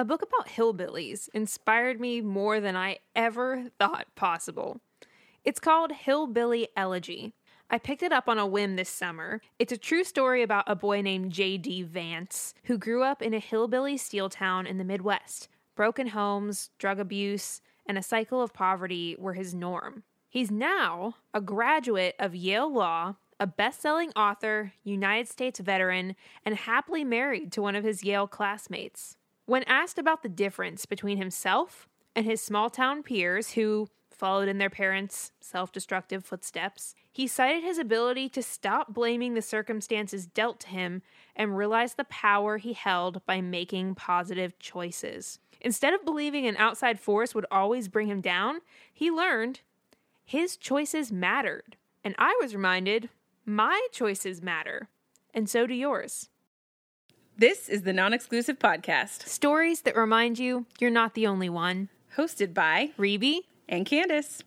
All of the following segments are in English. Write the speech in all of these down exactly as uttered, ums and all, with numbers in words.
A book about hillbillies inspired me more than I ever thought possible. It's called Hillbilly Elegy. I picked it up on a whim this summer. It's a true story about a boy named J D Vance, who grew up in a hillbilly steel town in the Midwest. Broken homes, drug abuse, and a cycle of poverty were his norm. He's now a graduate of Yale Law, a best-selling author, United States veteran, and happily married to one of his Yale classmates. When asked about the difference between himself and his small-town peers who followed in their parents' self-destructive footsteps, he cited his ability to stop blaming the circumstances dealt to him and realize the power he held by making positive choices. Instead of believing an outside force would always bring him down, he learned his choices mattered. And I was reminded, my choices matter, and so do yours. This is the Non-Exclusive Podcast. Stories that remind you you're not the only one. Hosted by Rebe and Candace.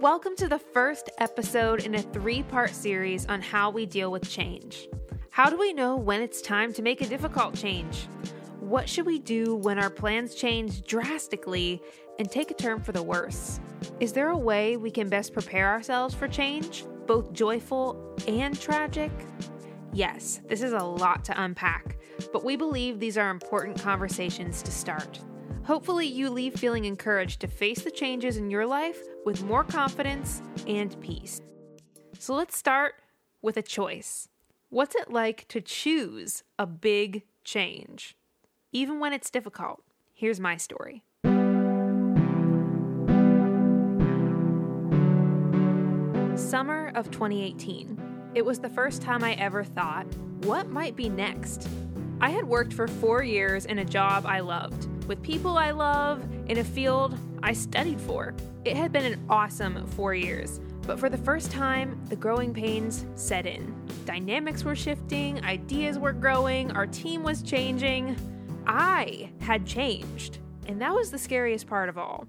Welcome to the first episode in a three-part series on how we deal with change. How do we know when it's time to make a difficult change? What should we do when our plans change drastically and take a turn for the worse? Is there a way we can best prepare ourselves for change, both joyful and tragic? Yes, this is a lot to unpack, but we believe these are important conversations to start. Hopefully, you leave feeling encouraged to face the changes in your life with more confidence and peace. So let's start with a choice. What's it like to choose a big change, even when it's difficult? Here's my story. Summer of twenty eighteen. It was the first time I ever thought, what might be next? I had worked for four years in a job I loved, with people I love, in a field I studied for. It had been an awesome four years, but for the first time, the growing pains set in. Dynamics were shifting, ideas were growing, our team was changing. I had changed, and that was the scariest part of all.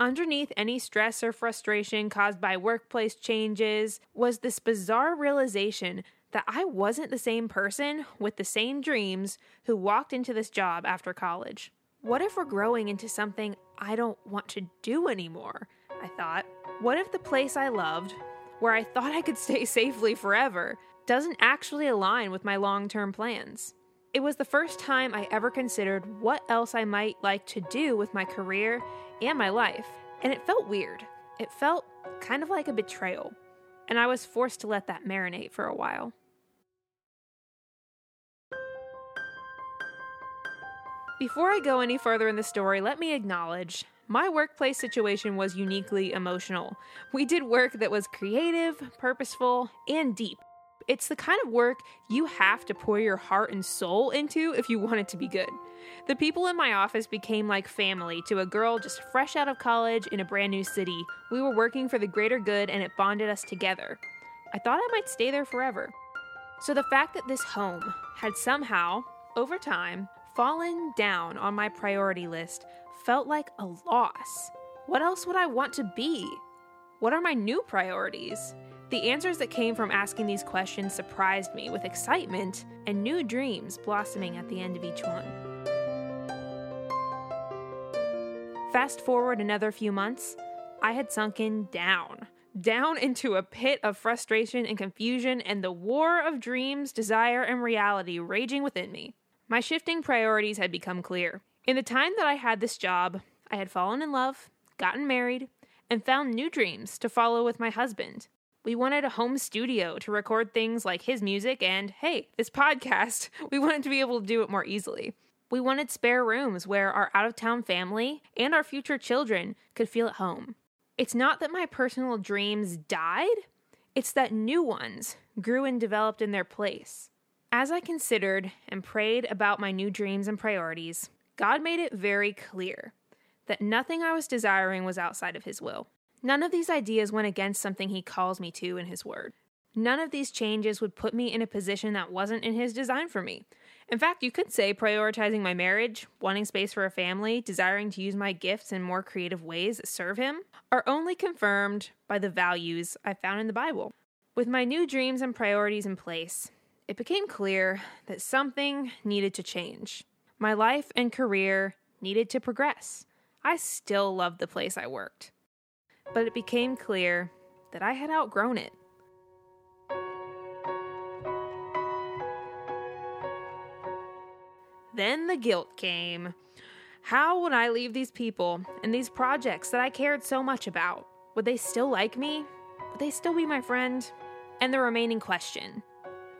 Underneath any stress or frustration caused by workplace changes was this bizarre realization that I wasn't the same person with the same dreams who walked into this job after college. What if we're growing into something I don't want to do anymore? I thought. What if the place I loved, where I thought I could stay safely forever, doesn't actually align with my long-term plans? It was the first time I ever considered what else I might like to do with my career and my life, and it felt weird. It felt kind of like a betrayal, and I was forced to let that marinate for a while. Before I go any further in the story, let me acknowledge my workplace situation was uniquely emotional. We did work that was creative, purposeful, and deep. It's the kind of work you have to pour your heart and soul into if you want it to be good. The people in my office became like family to a girl just fresh out of college in a brand new city. We were working for the greater good, and it bonded us together. I thought I might stay there forever. So the fact that this home had somehow, over time, fallen down on my priority list felt like a loss. What else would I want to be? What are my new priorities? The answers that came from asking these questions surprised me with excitement and new dreams blossoming at the end of each one. Fast forward another few months, I had sunken down, down into a pit of frustration and confusion and the war of dreams, desire, and reality raging within me. My shifting priorities had become clear. In the time that I had this job, I had fallen in love, gotten married, and found new dreams to follow with my husband. We wanted a home studio to record things like his music and, hey, this podcast. We wanted to be able to do it more easily. We wanted spare rooms where our out-of-town family and our future children could feel at home. It's not that my personal dreams died. It's that new ones grew and developed in their place. As I considered and prayed about my new dreams and priorities, God made it very clear that nothing I was desiring was outside of His will. None of these ideas went against something He calls me to in His Word. None of these changes would put me in a position that wasn't in His design for me. In fact, you could say prioritizing my marriage, wanting space for a family, desiring to use my gifts in more creative ways that serve Him, are only confirmed by the values I found in the Bible. With my new dreams and priorities in place, it became clear that something needed to change. My life and career needed to progress. I still loved the place I worked, but it became clear that I had outgrown it. Then the guilt came. How would I leave these people and these projects that I cared so much about? Would they still like me? Would they still be my friend? And the remaining question,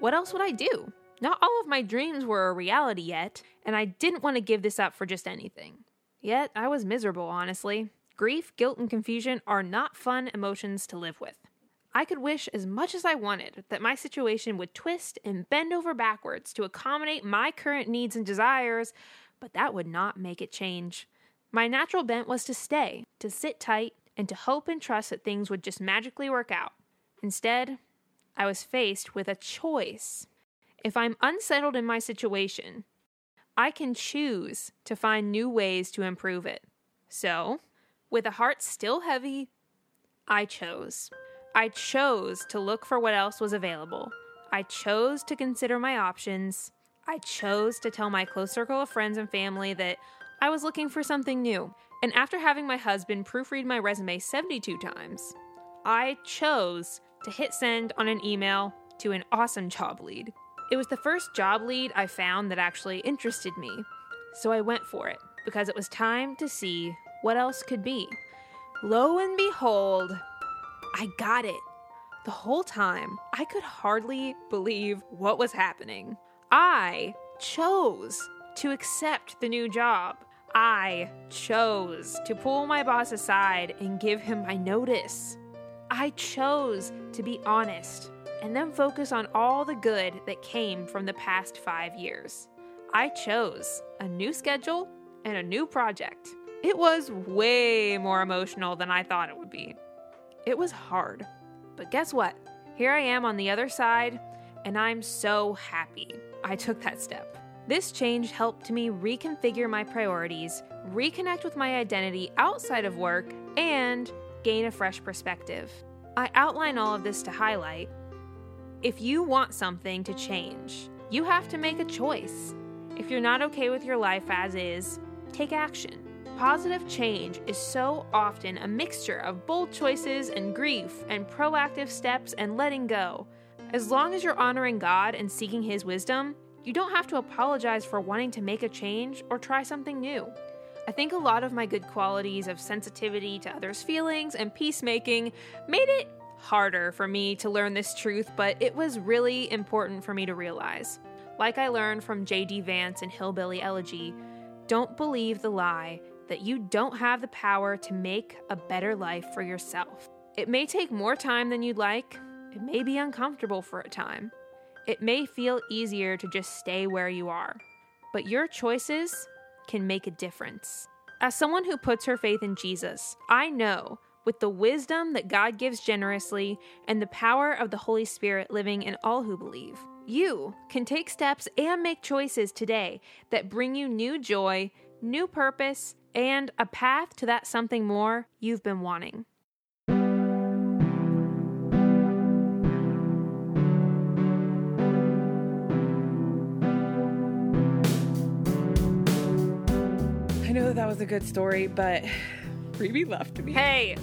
what else would I do? Not all of my dreams were a reality yet, and I didn't want to give this up for just anything. Yet, I was miserable, honestly. Grief, guilt, and confusion are not fun emotions to live with. I could wish as much as I wanted that my situation would twist and bend over backwards to accommodate my current needs and desires, but that would not make it change. My natural bent was to stay, to sit tight, and to hope and trust that things would just magically work out. Instead, I was faced with a choice. If I'm unsettled in my situation, I can choose to find new ways to improve it. So, with a heart still heavy, I chose. I chose to look for what else was available. I chose to consider my options. I chose to tell my close circle of friends and family that I was looking for something new. And after having my husband proofread my resume seventy-two times, I chose to hit send on an email to an awesome job lead. It was the first job lead I found that actually interested me. So I went for it because it was time to see what else could be. Lo and behold, I got it. The whole time, I could hardly believe what was happening. I chose to accept the new job. I chose to pull my boss aside and give him my notice. I chose to be honest and then focus on all the good that came from the past five years. I chose a new schedule and a new project. It was way more emotional than I thought it would be. It was hard, but guess what? Here I am on the other side, and I'm so happy I took that step. This change helped me reconfigure my priorities, reconnect with my identity outside of work, and gain a fresh perspective. I outline all of this to highlight, if you want something to change, you have to make a choice. If you're not okay with your life as is, take action. Positive change is so often a mixture of bold choices and grief and proactive steps and letting go. As long as you're honoring God and seeking His wisdom, you don't have to apologize for wanting to make a change or try something new. I think a lot of my good qualities of sensitivity to others' feelings and peacemaking made it harder for me to learn this truth, but it was really important for me to realize. Like I learned from J D Vance in Hillbilly Elegy, don't believe the lie that you don't have the power to make a better life for yourself. It may take more time than you'd like. It may be uncomfortable for a time. It may feel easier to just stay where you are, but your choices can make a difference. As someone who puts her faith in Jesus, I know with the wisdom that God gives generously and the power of the Holy Spirit living in all who believe, you can take steps and make choices today that bring you new joy, new purpose, and a path to that something more you've been wanting. I know that was a good story, but Phoebe left me. Hey!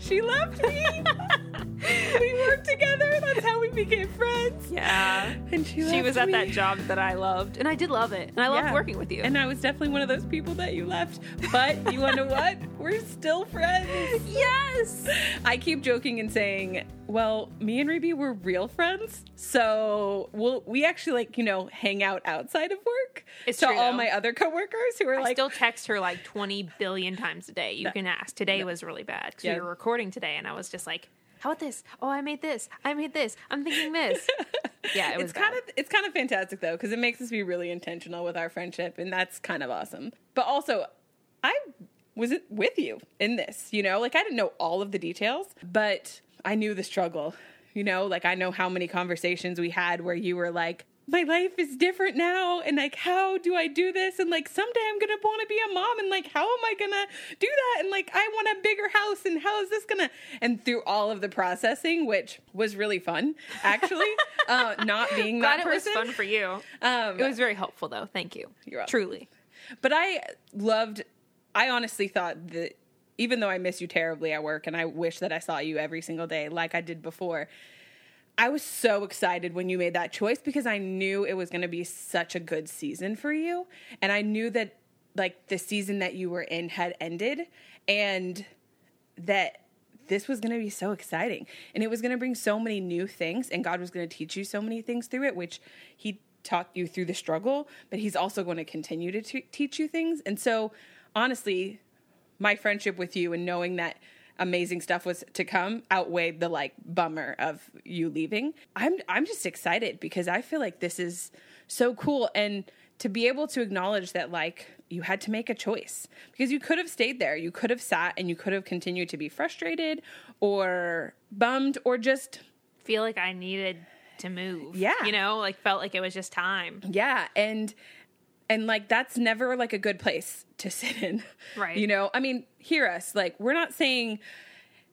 She left me! We worked together. That's how we became friends. Yeah. And she, she was at me. That job that I loved. And I did love it. And I loved yeah. working with you. And I was definitely one of those people that you left. But you want to know what? We're still friends. Yes. I keep joking and saying, well, me and Ruby were real friends. So we'll, we actually, like, you know, hang out outside of work. It's so true. All though. My other coworkers who are I like. I still text her like twenty billion times a day. You that, can ask. Today that, was really bad because yeah. we were recording today. And I was just like, how about this? Oh, I made this. I made this. I'm thinking this. Yeah, it was it's kind bad. of it's kind of fantastic though, because it makes us be really intentional with our friendship, and that's kind of awesome. But also, I was with you in this. You know, like I didn't know all of the details, but I knew the struggle. You know, like I know how many conversations we had where you were like, my life is different now, and like, how do I do this? And like, someday I'm gonna want to be a mom, and like, how am I gonna do that? And like, I want a bigger house, and how is this gonna? And through all of the processing, which was really fun, actually, uh, not being that Glad person. It was fun for you. Um, it was very helpful, though. Thank you. You're welcome. Truly. But I loved. I honestly thought that even though I miss you terribly at work, and I wish that I saw you every single day like I did before, I was so excited when you made that choice because I knew it was going to be such a good season for you. And I knew that, like, the season that you were in had ended and that this was going to be so exciting. And it was going to bring so many new things, and God was going to teach you so many things through it, which he taught you through the struggle, but he's also going to continue to t- teach you things. And so, honestly, my friendship with you and knowing that amazing stuff was to come outweighed the like bummer of you leaving. I'm I'm just excited because I feel like this is so cool, and to be able to acknowledge that like you had to make a choice because you could have stayed there, you could have sat, and you could have continued to be frustrated or bummed or just feel like I needed to move. Yeah, you know, like felt like it was just time. Yeah, and. And, like, that's never, like, a good place to sit in. Right. You know? I mean, hear us. Like, we're not saying,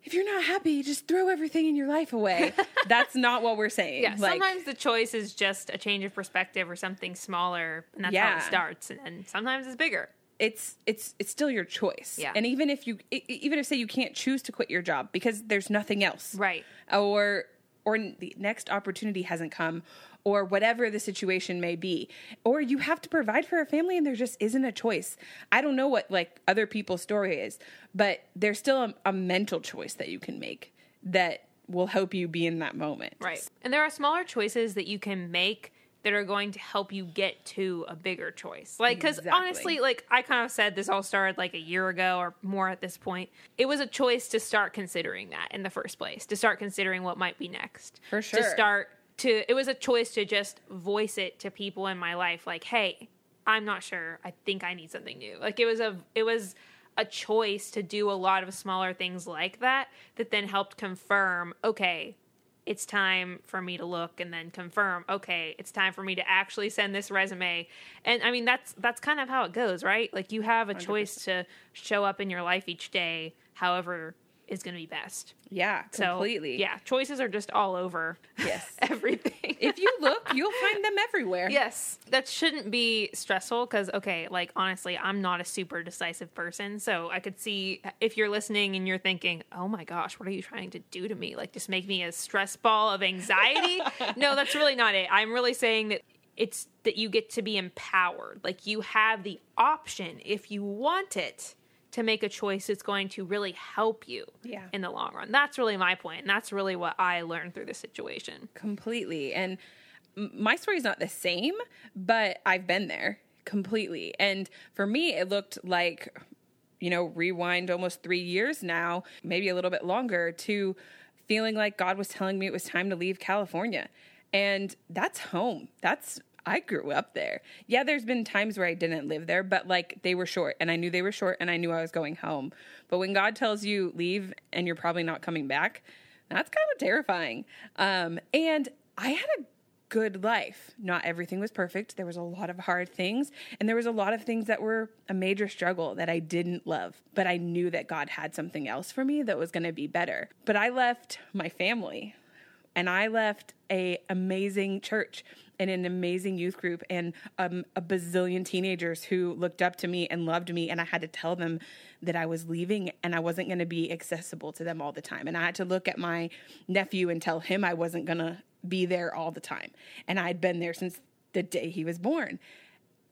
if you're not happy, just throw everything in your life away. That's not what we're saying. Yeah, like, sometimes the choice is just a change of perspective or something smaller, and that's yeah. how it starts. And, and sometimes it's bigger. It's it's it's still your choice. Yeah. And even if you, even if, say, you can't choose to quit your job because there's nothing else. Right. Or or the next opportunity hasn't come, or whatever the situation may be, or you have to provide for a family and there just isn't a choice. I don't know what like other people's story is, but there's still a, a mental choice that you can make that will help you be in that moment. Right. And there are smaller choices that you can make that are going to help you get to a bigger choice. Like, because exactly. honestly, like I kind of said, this all started like a year ago or more at this point. It was a choice to start considering that in the first place, to start considering what might be next. For sure. To start to, it was a choice to just voice it to people in my life. Like, hey, I'm not sure. I think I need something new. Like it was a, it was a choice to do a lot of smaller things like that, that then helped confirm, okay, it's time for me to look, and then confirm, okay, it's time for me to actually send this resume. And I mean, that's, that's kind of how it goes, right? Like you have a one hundred percent choice to show up in your life each day, however is going to be best. Yeah, completely. So, yeah, choices are just all over. Yes. Everything. If you look, you'll find them everywhere. Yes. That shouldn't be stressful because, okay, like, honestly, I'm not a super decisive person. So I could see if you're listening and you're thinking, oh my gosh, what are you trying to do to me? Like, just make me a stress ball of anxiety? No, that's really not it. I'm really saying that it's that you get to be empowered. Like, you have the option if you want it to make a choice that's going to really help you yeah. in the long run. That's really my point. And that's really what I learned through this situation. Completely. And my story is not the same, but I've been there completely. And for me, it looked like, you know, rewind almost three years now, maybe a little bit longer, to feeling like God was telling me it was time to leave California. And that's home. That's I grew up there. Yeah, there's been times where I didn't live there, but like they were short and I knew they were short and I knew I was going home. But when God tells you leave and you're probably not coming back, that's kind of terrifying. Um, and I had a good life. Not everything was perfect. There was a lot of hard things and there was a lot of things that were a major struggle that I didn't love, but I knew that God had something else for me that was going to be better. But I left my family and I left a amazing church and an amazing youth group and um, a bazillion teenagers who looked up to me and loved me. And I had to tell them that I was leaving and I wasn't going to be accessible to them all the time. And I had to look at my nephew and tell him I wasn't going to be there all the time. And I'd been there since the day he was born.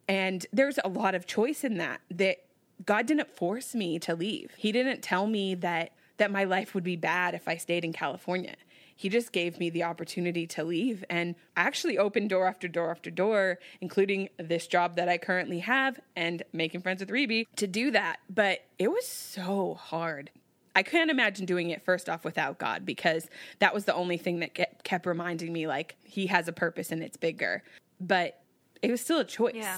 And there's a lot of choice in that, that God didn't force me to leave. He didn't tell me that, that my life would be bad if I stayed in California. He just gave me the opportunity to leave, and I actually opened door after door after door, including this job that I currently have and making friends with Rebe to do that. But it was so hard. I can't imagine doing it first off without God, because that was the only thing that kept reminding me like he has a purpose and it's bigger, but it was still a choice. Yeah.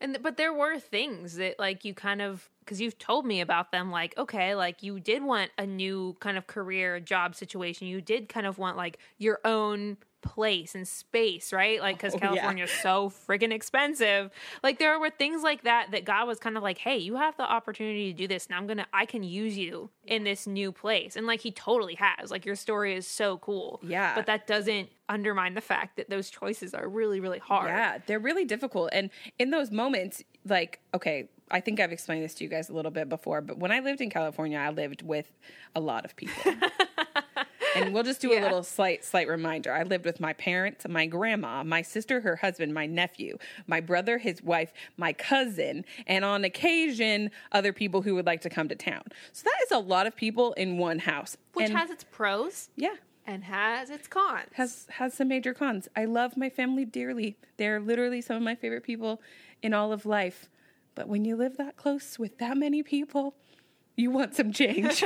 And, but there were things that like you kind of, because you've told me about them, like, okay, like you did want a new kind of career job situation. You did kind of want like your own place and space, right? Like, because California is oh, yeah. so freaking expensive. Like, there were things like that that God was kind of like, hey, you have the opportunity to do this. Now I'm going to, I can use you in this new place. And like, he totally has. Like, your story is so cool. Yeah. But that doesn't undermine the fact that those choices are really, really hard. Yeah. They're really difficult. And in those moments, like, okay, I think I've explained this to you guys a little bit before, but when I lived in California, I lived with a lot of people. And we'll just do yeah. a little slight, slight reminder. I lived with my parents, my grandma, my sister, her husband, my nephew, my brother, his wife, my cousin, and on occasion, other people who would like to come to town. So that is a lot of people in one house. Which and, has its pros. Yeah. And has its cons. Has has some major cons. I love my family dearly. They're literally some of my favorite people in all of life. But when you live that close with that many people, you want some change.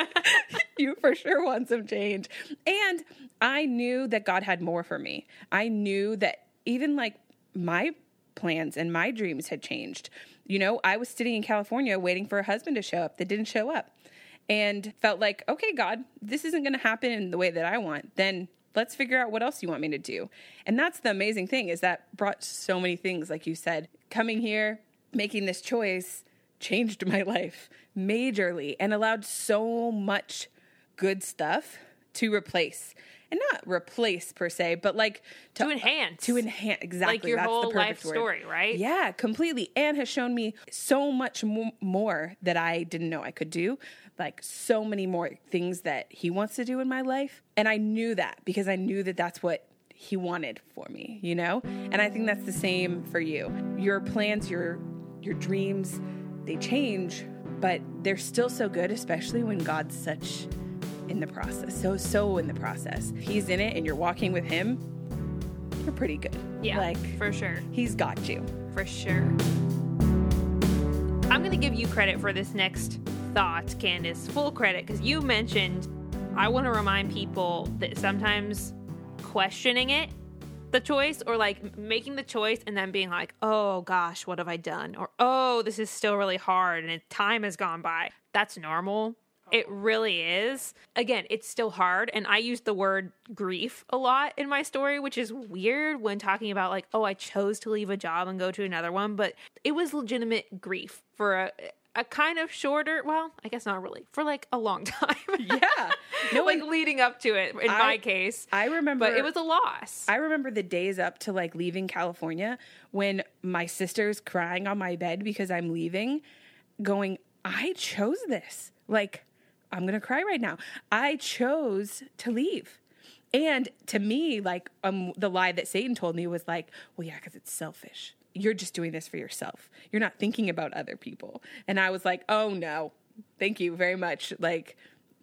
You for sure want some change. And I knew that God had more for me. I knew that even like my plans and my dreams had changed. You know, I was sitting in California waiting for a husband to show up that didn't show up and felt like, okay, God, this isn't going to happen in the way that I want. Then let's figure out what else you want me to do. And that's the amazing thing, is that brought so many things. Like you said, coming here, making this choice changed my life majorly and allowed so much good stuff to replace, and not replace per se, but like to, to enhance, to enhance. Exactly. Like your That's whole the perfect life word. Story, right? Yeah, completely. And has shown me so much mo- more that I didn't know I could do. Like so many more things that he wants to do in my life. And I knew that because I knew that that's what he wanted for me, you know? And I think that's the same for you. Your plans, your, your dreams, they change, but they're still so good, especially when God's such in the process. So, so in the process. He's in it and you're walking with him. You're pretty good. Yeah, like, for sure. He's got you. For sure. I'm going to give you credit for this next thought, Candace. Full credit, because you mentioned, I want to remind people that sometimes questioning it, the choice, or like making the choice and then being like, oh gosh, what have I done? Or, oh, this is still really hard and time has gone by. That's normal. It really is. Again, it's still hard. And I use the word grief a lot in my story, which is weird when talking about like, oh, I chose to leave a job and go to another one. But it was legitimate grief for a a kind of shorter, well, I guess not really, for like a long time. Yeah. No, like leading up to it in I, my case. I remember. But it was a loss. I remember the days up to like leaving California when my sister's crying on my bed because I'm leaving, going, I chose this. Like, I'm going to cry right now. I chose to leave. And to me, like um, the lie that Satan told me was like, well, yeah, because it's selfish. You're just doing this for yourself. You're not thinking about other people. And I was like, oh no, thank you very much. Like,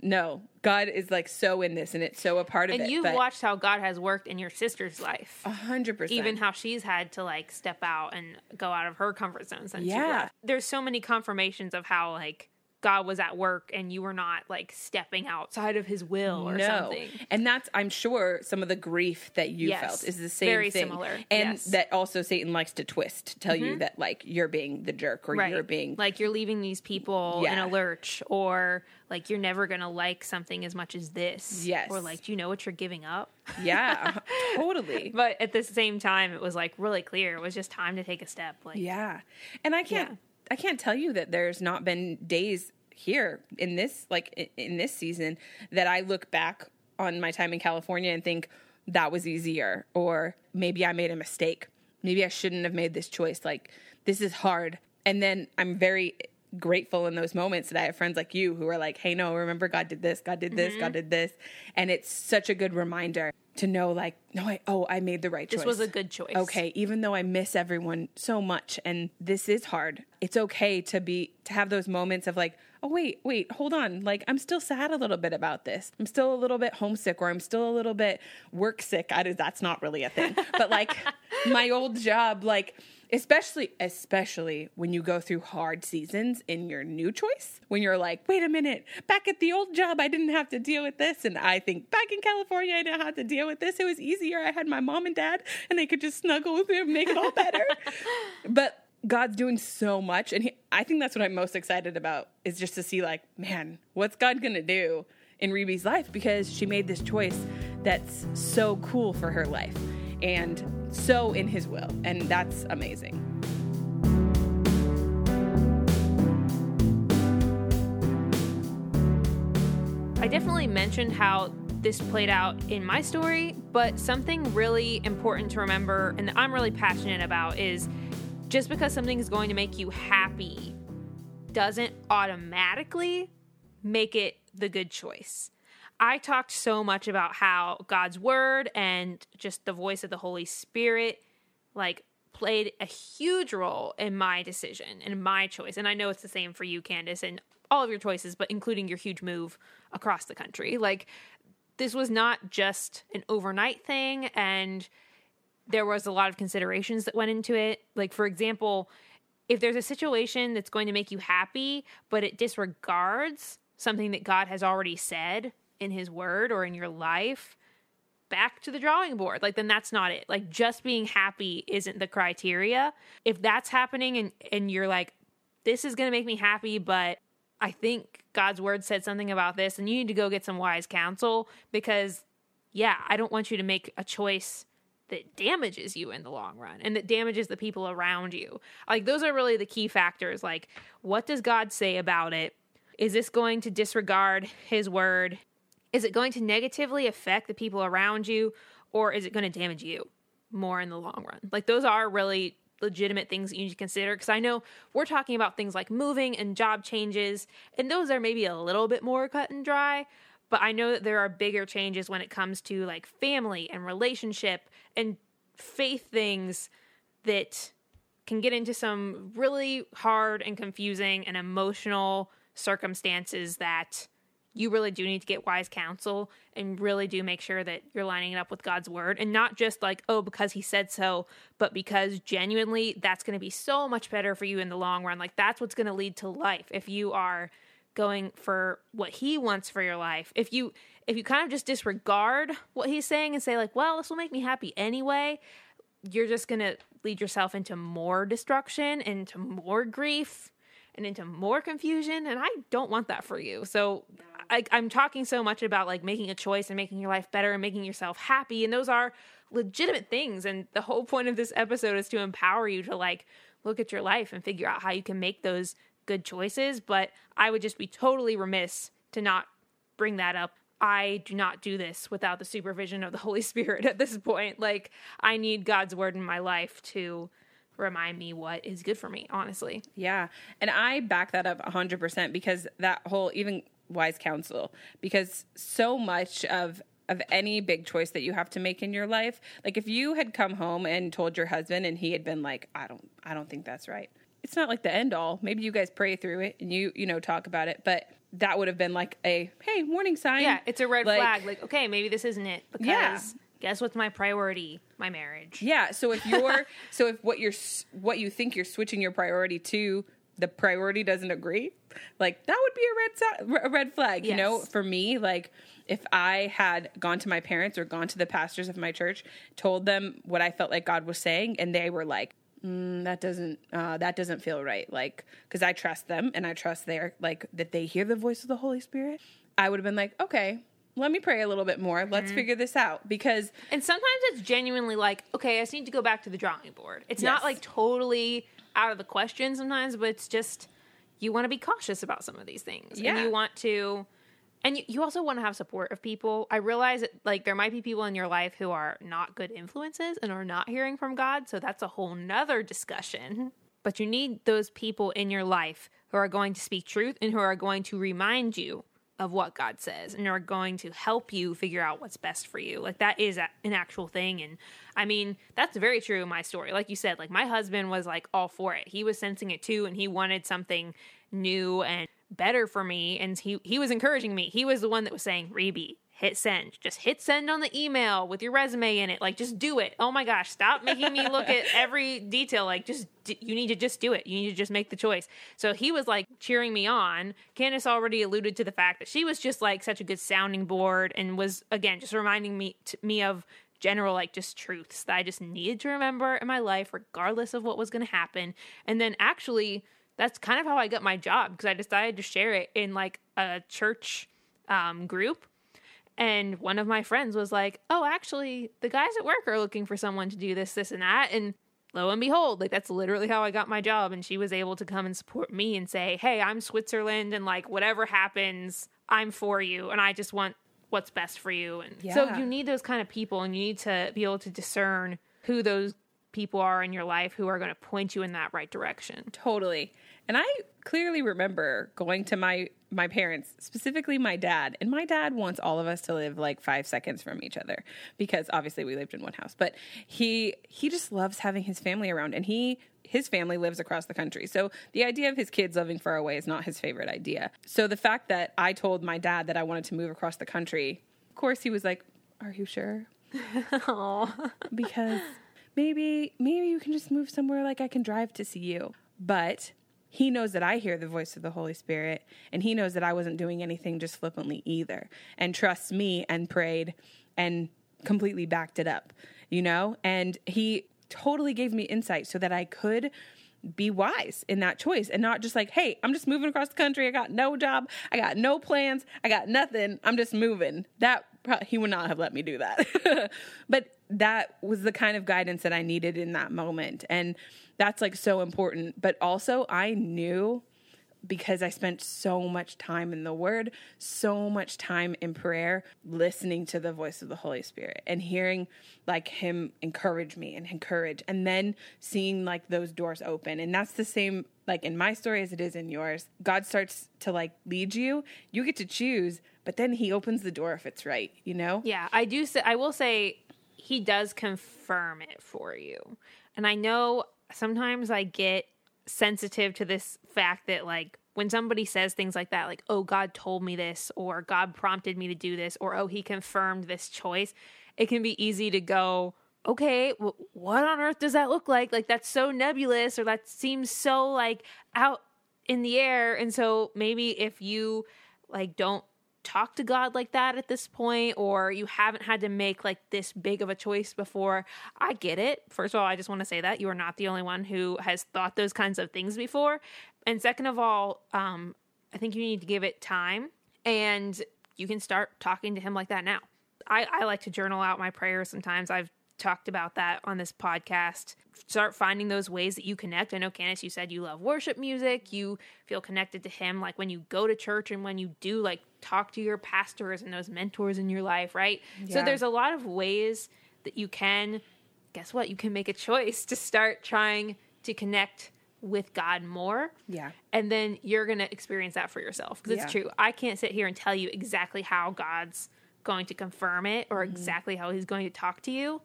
no, God is like so in this and it's so a part of and it. And you've but watched how God has worked in your sister's life. A hundred percent. Even how she's had to like step out and go out of her comfort zone. Since yeah. She left. There's so many confirmations of how like God was at work and you were not like stepping outside of his will or no. something. And that's, I'm sure, some of the grief that you yes. felt is the same Very thing. Very similar. And yes. that also Satan likes to twist, tell mm-hmm. you that like you're being the jerk or right. you're being. Like you're leaving these people yeah. in a lurch, or like you're never going to like something as much as this. Yes. Or like, do you know what you're giving up? Yeah, totally. But at the same time, it was like really clear. It was just time to take a step. Like, yeah. And I can't. Yeah. I can't tell you that there's not been days here in this, like in this season, that I look back on my time in California and think that was easier, or maybe I made a mistake. Maybe I shouldn't have made this choice. Like, this is hard. And then I'm very grateful in those moments that I have friends like you who are like, hey, no, remember God did this, God did this, mm-hmm. God did this. And it's such a good reminder to know like, no, I, oh, I made the right choice. This was a good choice. Okay. Even though I miss everyone so much and this is hard, it's okay to be, to have those moments of like, oh, wait, wait, hold on. Like, I'm still sad a little bit about this. I'm still a little bit homesick, or I'm still a little bit work sick. I do, that's not really a thing, but like my old job, like, Especially, especially when you go through hard seasons in your new choice, when you're like, wait a minute, back at the old job, I didn't have to deal with this. And I think back in California, I didn't have to deal with this. It was easier. I had my mom and dad and they could just snuggle with me and make it all better. But God's doing so much. And he, I think that's what I'm most excited about, is just to see like, man, what's God going to do in Reeby's life because she made this choice that's so cool for her life and so in his will, and that's amazing. I definitely mentioned how this played out in my story, but something really important to remember and that I'm really passionate about is just because something is going to make you happy doesn't automatically make it the good choice. I talked so much about how God's word and just the voice of the Holy Spirit like played a huge role in my decision and my choice. And I know it's the same for you, Candace, and all of your choices, but including your huge move across the country. Like, this was not just an overnight thing, and there was a lot of considerations that went into it. Like, for example, if there's a situation that's going to make you happy, but it disregards something that God has already said in his word or in your life, back to the drawing board. Like, then that's not it. Like, just being happy isn't the criteria. If that's happening and, and you're like, this is going to make me happy, but I think God's word said something about this, and you need to go get some wise counsel because, yeah, I don't want you to make a choice that damages you in the long run and that damages the people around you. Like, those are really the key factors. Like, what does God say about it? Is this going to disregard his word? Is it going to negatively affect the people around you, or is it going to damage you more in the long run? Like, those are really legitimate things that you need to consider, because I know we're talking about things like moving and job changes, and those are maybe a little bit more cut and dry, but I know that there are bigger changes when it comes to like family and relationship and faith things that can get into some really hard and confusing and emotional circumstances that you really do need to get wise counsel and really do make sure that you're lining it up with God's word, and not just like, oh, because he said so, but because genuinely that's going to be so much better for you in the long run. Like, that's what's going to lead to life. If you are going for what he wants for your life, if you, if you kind of just disregard what he's saying and say like, well, this will make me happy anyway, you're just going to lead yourself into more destruction, into more grief, and into more confusion, and I don't want that for you. So I, I'm talking so much about like making a choice and making your life better and making yourself happy, and those are legitimate things, and the whole point of this episode is to empower you to like look at your life and figure out how you can make those good choices, but I would just be totally remiss to not bring that up. I do not do this without the supervision of the Holy Spirit at this point. Like, I need God's word in my life to remind me what is good for me, honestly. Yeah. And I back that up one hundred percent, because that whole, even wise counsel, because so much of of any big choice that you have to make in your life, like if you had come home and told your husband and he had been like, I don't, I don't think that's right. It's not like the end all. Maybe you guys pray through it and you, you know, talk about it, but that would have been like a, hey, warning sign. Yeah. It's a red like, flag. Like, okay, maybe this isn't it, because yeah. Guess what's my priority? My marriage. Yeah. So if you're, so if what you're, what you think you're switching your priority to, the priority doesn't agree, like that would be a red, a red flag. Yes. You know, for me, like if I had gone to my parents or gone to the pastors of my church, told them what I felt like God was saying, and they were like, mm, that doesn't, uh, that doesn't feel right. Like, cause I trust them and I trust their, like that they hear the voice of the Holy Spirit. I would have been like, okay, let me pray a little bit more. Let's mm-hmm. figure this out. Because, and sometimes it's genuinely like, okay, I just need to go back to the drawing board. It's yes. not like totally out of the question sometimes, but it's just, you want to be cautious about some of these things. Yeah. And you want to, and you, you also want to have support of people. I realize that like there might be people in your life who are not good influences and are not hearing from God. So that's a whole nother discussion, but you need those people in your life who are going to speak truth and who are going to remind you of what God says and are going to help you figure out what's best for you. Like that is a, an actual thing. And I mean, that's very true in my story. Like you said, like my husband was like all for it. He was sensing it too. And he wanted something new and better for me. And he, he was encouraging me. He was the one that was saying, Rebe, hit send, just hit send on the email with your resume in it. Like, just do it. Oh my gosh. Stop making me look at every detail. Like just, you need to just do it. You need to just make the choice. So he was like cheering me on. Candace already alluded to the fact that she was just like such a good sounding board and was, again, just reminding me to, me of general, like just truths that I just needed to remember in my life, regardless of what was going to happen. And then actually that's kind of how I got my job, because I decided to share it in like a church um, group. And one of my friends was like, oh, actually, the guys at work are looking for someone to do this, this, and that. And lo and behold, like, that's literally how I got my job. And she was able to come and support me and say, hey, I'm Switzerland, and, like, whatever happens, I'm for you, and I just want what's best for you. And yeah. So you need those kind of people, and you need to be able to discern who those people are in your life who are going to point you in that right direction. Totally. And I clearly remember going to my, my parents, specifically my dad, and my dad wants all of us to live like five seconds from each other because obviously we lived in one house, but he, he just loves having his family around, and he, his family lives across the country. So the idea of his kids living far away is not his favorite idea. So the fact that I told my dad that I wanted to move across the country, of course he was like, are you sure? Because maybe, maybe you can just move somewhere like I can drive to see you. But he knows that I hear the voice of the Holy Spirit, and he knows that I wasn't doing anything just flippantly either, and trusts me and prayed and completely backed it up, you know? And he totally gave me insight so that I could be wise in that choice and not just like, hey, I'm just moving across the country. I got no job. I got no plans. I got nothing. I'm just moving. That probably, he would not have let me do that. But that was the kind of guidance that I needed in that moment. And that's like so important. But also I knew, because I spent so much time in the Word, so much time in prayer, listening to the voice of the Holy Spirit and hearing like him encourage me and encourage, and then seeing like those doors open. And that's the same like in my story as it is in yours. God starts to like lead you. You get to choose, but then he opens the door if it's right, you know? Yeah, I do say, I will say he does confirm it for you. And I know sometimes I get sensitive to this fact that like when somebody says things like that, like, oh, God told me this, or God prompted me to do this, or, oh, he confirmed this choice, it can be easy to go, okay, well, what on earth does that look like? Like, that's so nebulous, or that seems so like out in the air. And so maybe if you like don't talk to God like that at this point, or you haven't had to make like this big of a choice before, I get it. First of all, I just want to say that you are not the only one who has thought those kinds of things before. And second of all, um, I think you need to give it time, and you can start talking to him like that now. I, I like to journal out my prayers sometimes. I've talked about that on this podcast. Start finding those ways that you connect. I know, Candace, you said you love worship music. You feel connected to him, like when you go to church and when you do, like, talk to your pastors and those mentors in your life, right? Yeah. So there's a lot of ways that you can, guess what? You can make a choice to start trying to connect with God more. Yeah. And then you're going to experience that for yourself, because yeah. it's true. I can't sit here and tell you exactly how God's going to confirm it or exactly mm-hmm. how he's going to talk to you.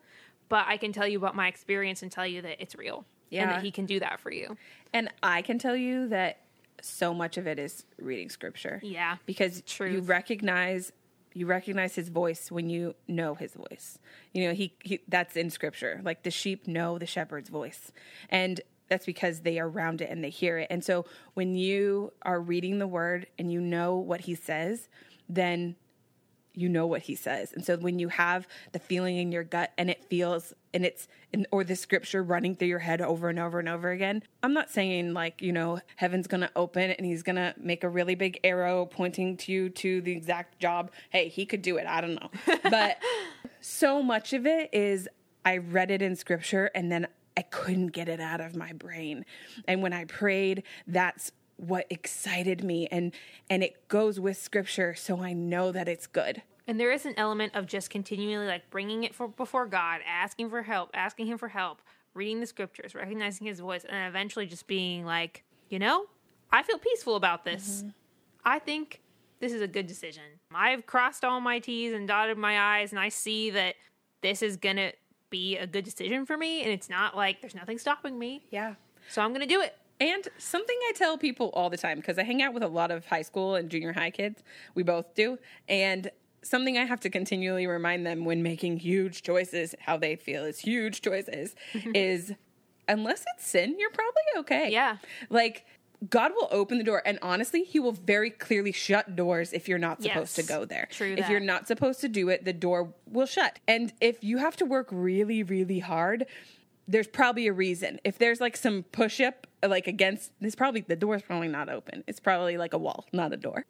But I can tell you about my experience and tell you that it's real yeah. and that he can do that for you. And I can tell you that so much of it is reading scripture. Yeah. Because Truth. you recognize, you recognize his voice when you know his voice. You know, he, he that's in scripture. Like, the sheep know the shepherd's voice. And that's because they are around it and they hear it. And so when you are reading the word and you know what he says, then you know what he says. And so when you have the feeling in your gut and it feels, and it's, in, or the scripture running through your head over and over and over again, I'm not saying like, you know, heaven's going to open and he's going to make a really big arrow pointing to you to the exact job. Hey, he could do it. I don't know. But so much of it is I read it in scripture and then I couldn't get it out of my brain. And when I prayed, that's what excited me, and and it goes with scripture, so I know that it's good. And there is an element of just continually like bringing it for, before God, asking for help, asking him for help, reading the scriptures, recognizing his voice, and eventually just being like, you know, I feel peaceful about this. Mm-hmm. I think this is a good decision. I've crossed all my T's and dotted my I's, and I see that this is going to be a good decision for me, and it's not like there's nothing stopping me. Yeah. So I'm going to do it. And something I tell people all the time, because I hang out with a lot of high school and junior high kids, we both do, and something I have to continually remind them when making huge choices, how they feel is huge choices, is unless it's sin, you're probably okay. Yeah. Like, God will open the door, and honestly, he will very clearly shut doors if you're not supposed yes, to go there. True that. If you're not supposed to do it, the door will shut. And if you have to work really, really hard, there's probably a reason. If there's like some push up, like against, it's probably, the door's probably not open. It's probably like a wall, not a door.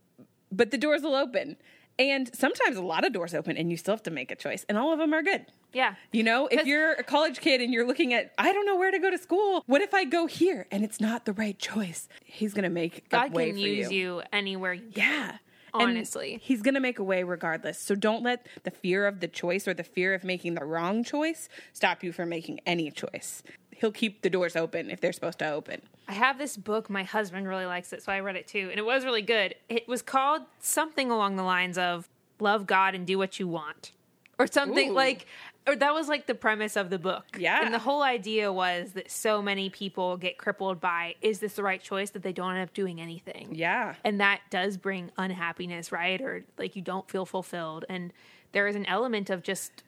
But the doors will open. And sometimes a lot of doors open and you still have to make a choice, and all of them are good. Yeah. You know, if you're a college kid and you're looking at, I don't know where to go to school. What if I go here and it's not the right choice? He's going to make a way for you. God can use you anywhere you go. Yeah. Honestly. And he's going to make a way regardless. So don't let the fear of the choice or the fear of making the wrong choice stop you from making any choice. He'll keep the doors open if they're supposed to open. I have this book. My husband really likes it, so I read it too. And it was really good. It was called something along the lines of Love God and Do What You Want. Or something Ooh. like, or that was like the premise of the book. Yeah. And the whole idea was that so many people get crippled by, is this the right choice, that they don't end up doing anything? Yeah. And that does bring unhappiness, right? Or like you don't feel fulfilled. And there is an element of just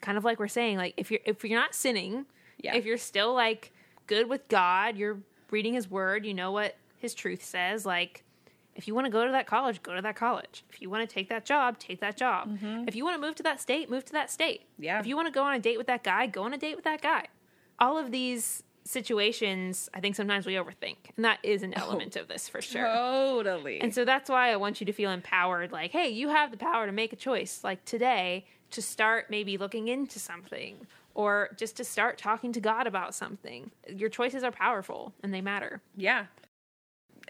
kind of like we're saying, like if you're, if you're not sinning, yeah. if you're still like good with God, you're reading his word, you know what his truth says, like, if you want to go to that college, go to that college. If you want to take that job, take that job. Mm-hmm. If you want to move to that state, move to that state. Yeah. If you want to go on a date with that guy, go on a date with that guy. All of these situations, I think sometimes we overthink. And that is an element oh, of this for sure. Totally. And so that's why I want you to feel empowered. Like, hey, you have the power to make a choice. Like today, to start maybe looking into something. Or just to start talking to God about something. Your choices are powerful and they matter. Yeah.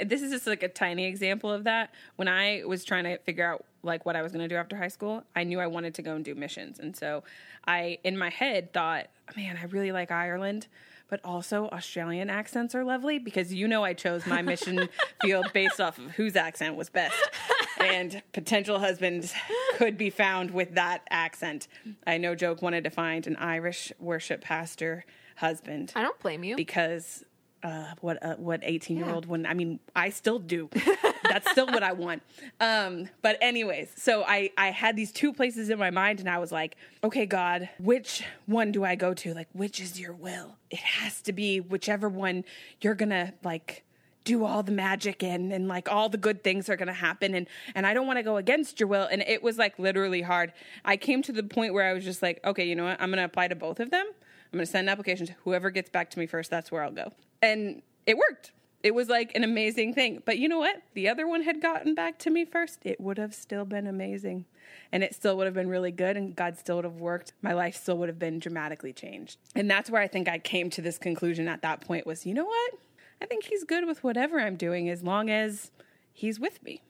This is just like a tiny example of that. When I was trying to figure out like what I was going to do after high school, I knew I wanted to go and do missions. And so I, in my head, thought, man, I really like Ireland, but also Australian accents are lovely, because you know I chose my mission field based off of whose accent was best. And potential husbands could be found with that accent. I, no joke, wanted to find an Irish worship pastor husband. I don't blame you. Because... Uh, what uh, what eighteen-year-old yeah. wouldn't, I mean, I still do. That's still what I want. Um, but anyways, so I, I had these two places in my mind, and I was like, okay, God, which one do I go to? Like, which is your will? It has to be whichever one you're going to, like, do all the magic in, and like all the good things are going to happen. And, and I don't want to go against your will. And it was like literally hard. I came to the point where I was just like, okay, you know what? I'm going to apply to both of them. I'm going to send applications. Whoever gets back to me first, that's where I'll go. And it worked. It was like an amazing thing. But you know what? The other one had gotten back to me first. It would have still been amazing. And it still would have been really good. And God still would have worked. My life still would have been dramatically changed. And that's where I think I came to this conclusion at that point was, you know what? I think he's good with whatever I'm doing as long as he's with me.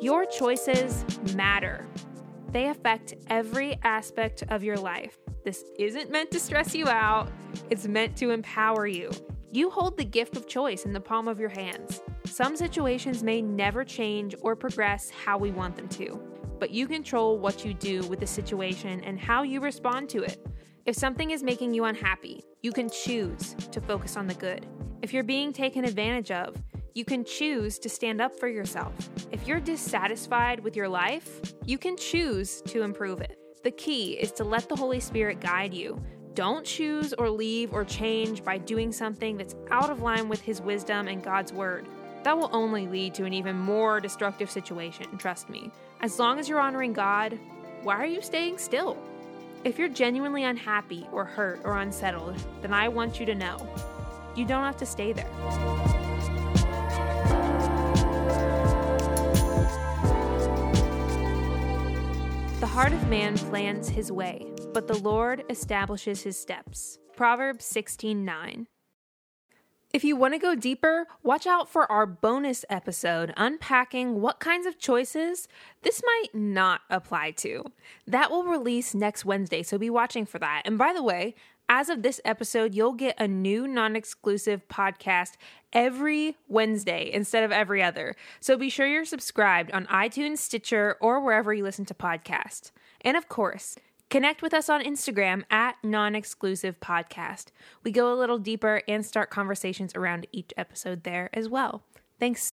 Your choices matter. They affect every aspect of your life. This isn't meant to stress you out. It's meant to empower you. You hold the gift of choice in the palm of your hands. Some situations may never change or progress how we want them to, but you control what you do with the situation and how you respond to it. If something is making you unhappy, you can choose to focus on the good. If you're being taken advantage of, you can choose to stand up for yourself. If you're dissatisfied with your life, you can choose to improve it. The key is to let the Holy Spirit guide you. Don't choose or leave or change by doing something that's out of line with His wisdom and God's word. That will only lead to an even more destructive situation, trust me. As long as you're honoring God, why are you staying still? If you're genuinely unhappy or hurt or unsettled, then I want you to know, you don't have to stay there. The heart of man plans his way, but the Lord establishes his steps. Proverbs sixteen nine. If you want to go deeper, watch out for our bonus episode unpacking what kinds of choices this might not apply to. That will release next Wednesday, so be watching for that. And by the way, as of this episode, you'll get a new non-exclusive podcast every Wednesday instead of every other. So be sure you're subscribed on iTunes, Stitcher, or wherever you listen to podcasts. And of course, connect with us on Instagram at non-exclusive podcast. We go a little deeper and start conversations around each episode there as well. Thanks.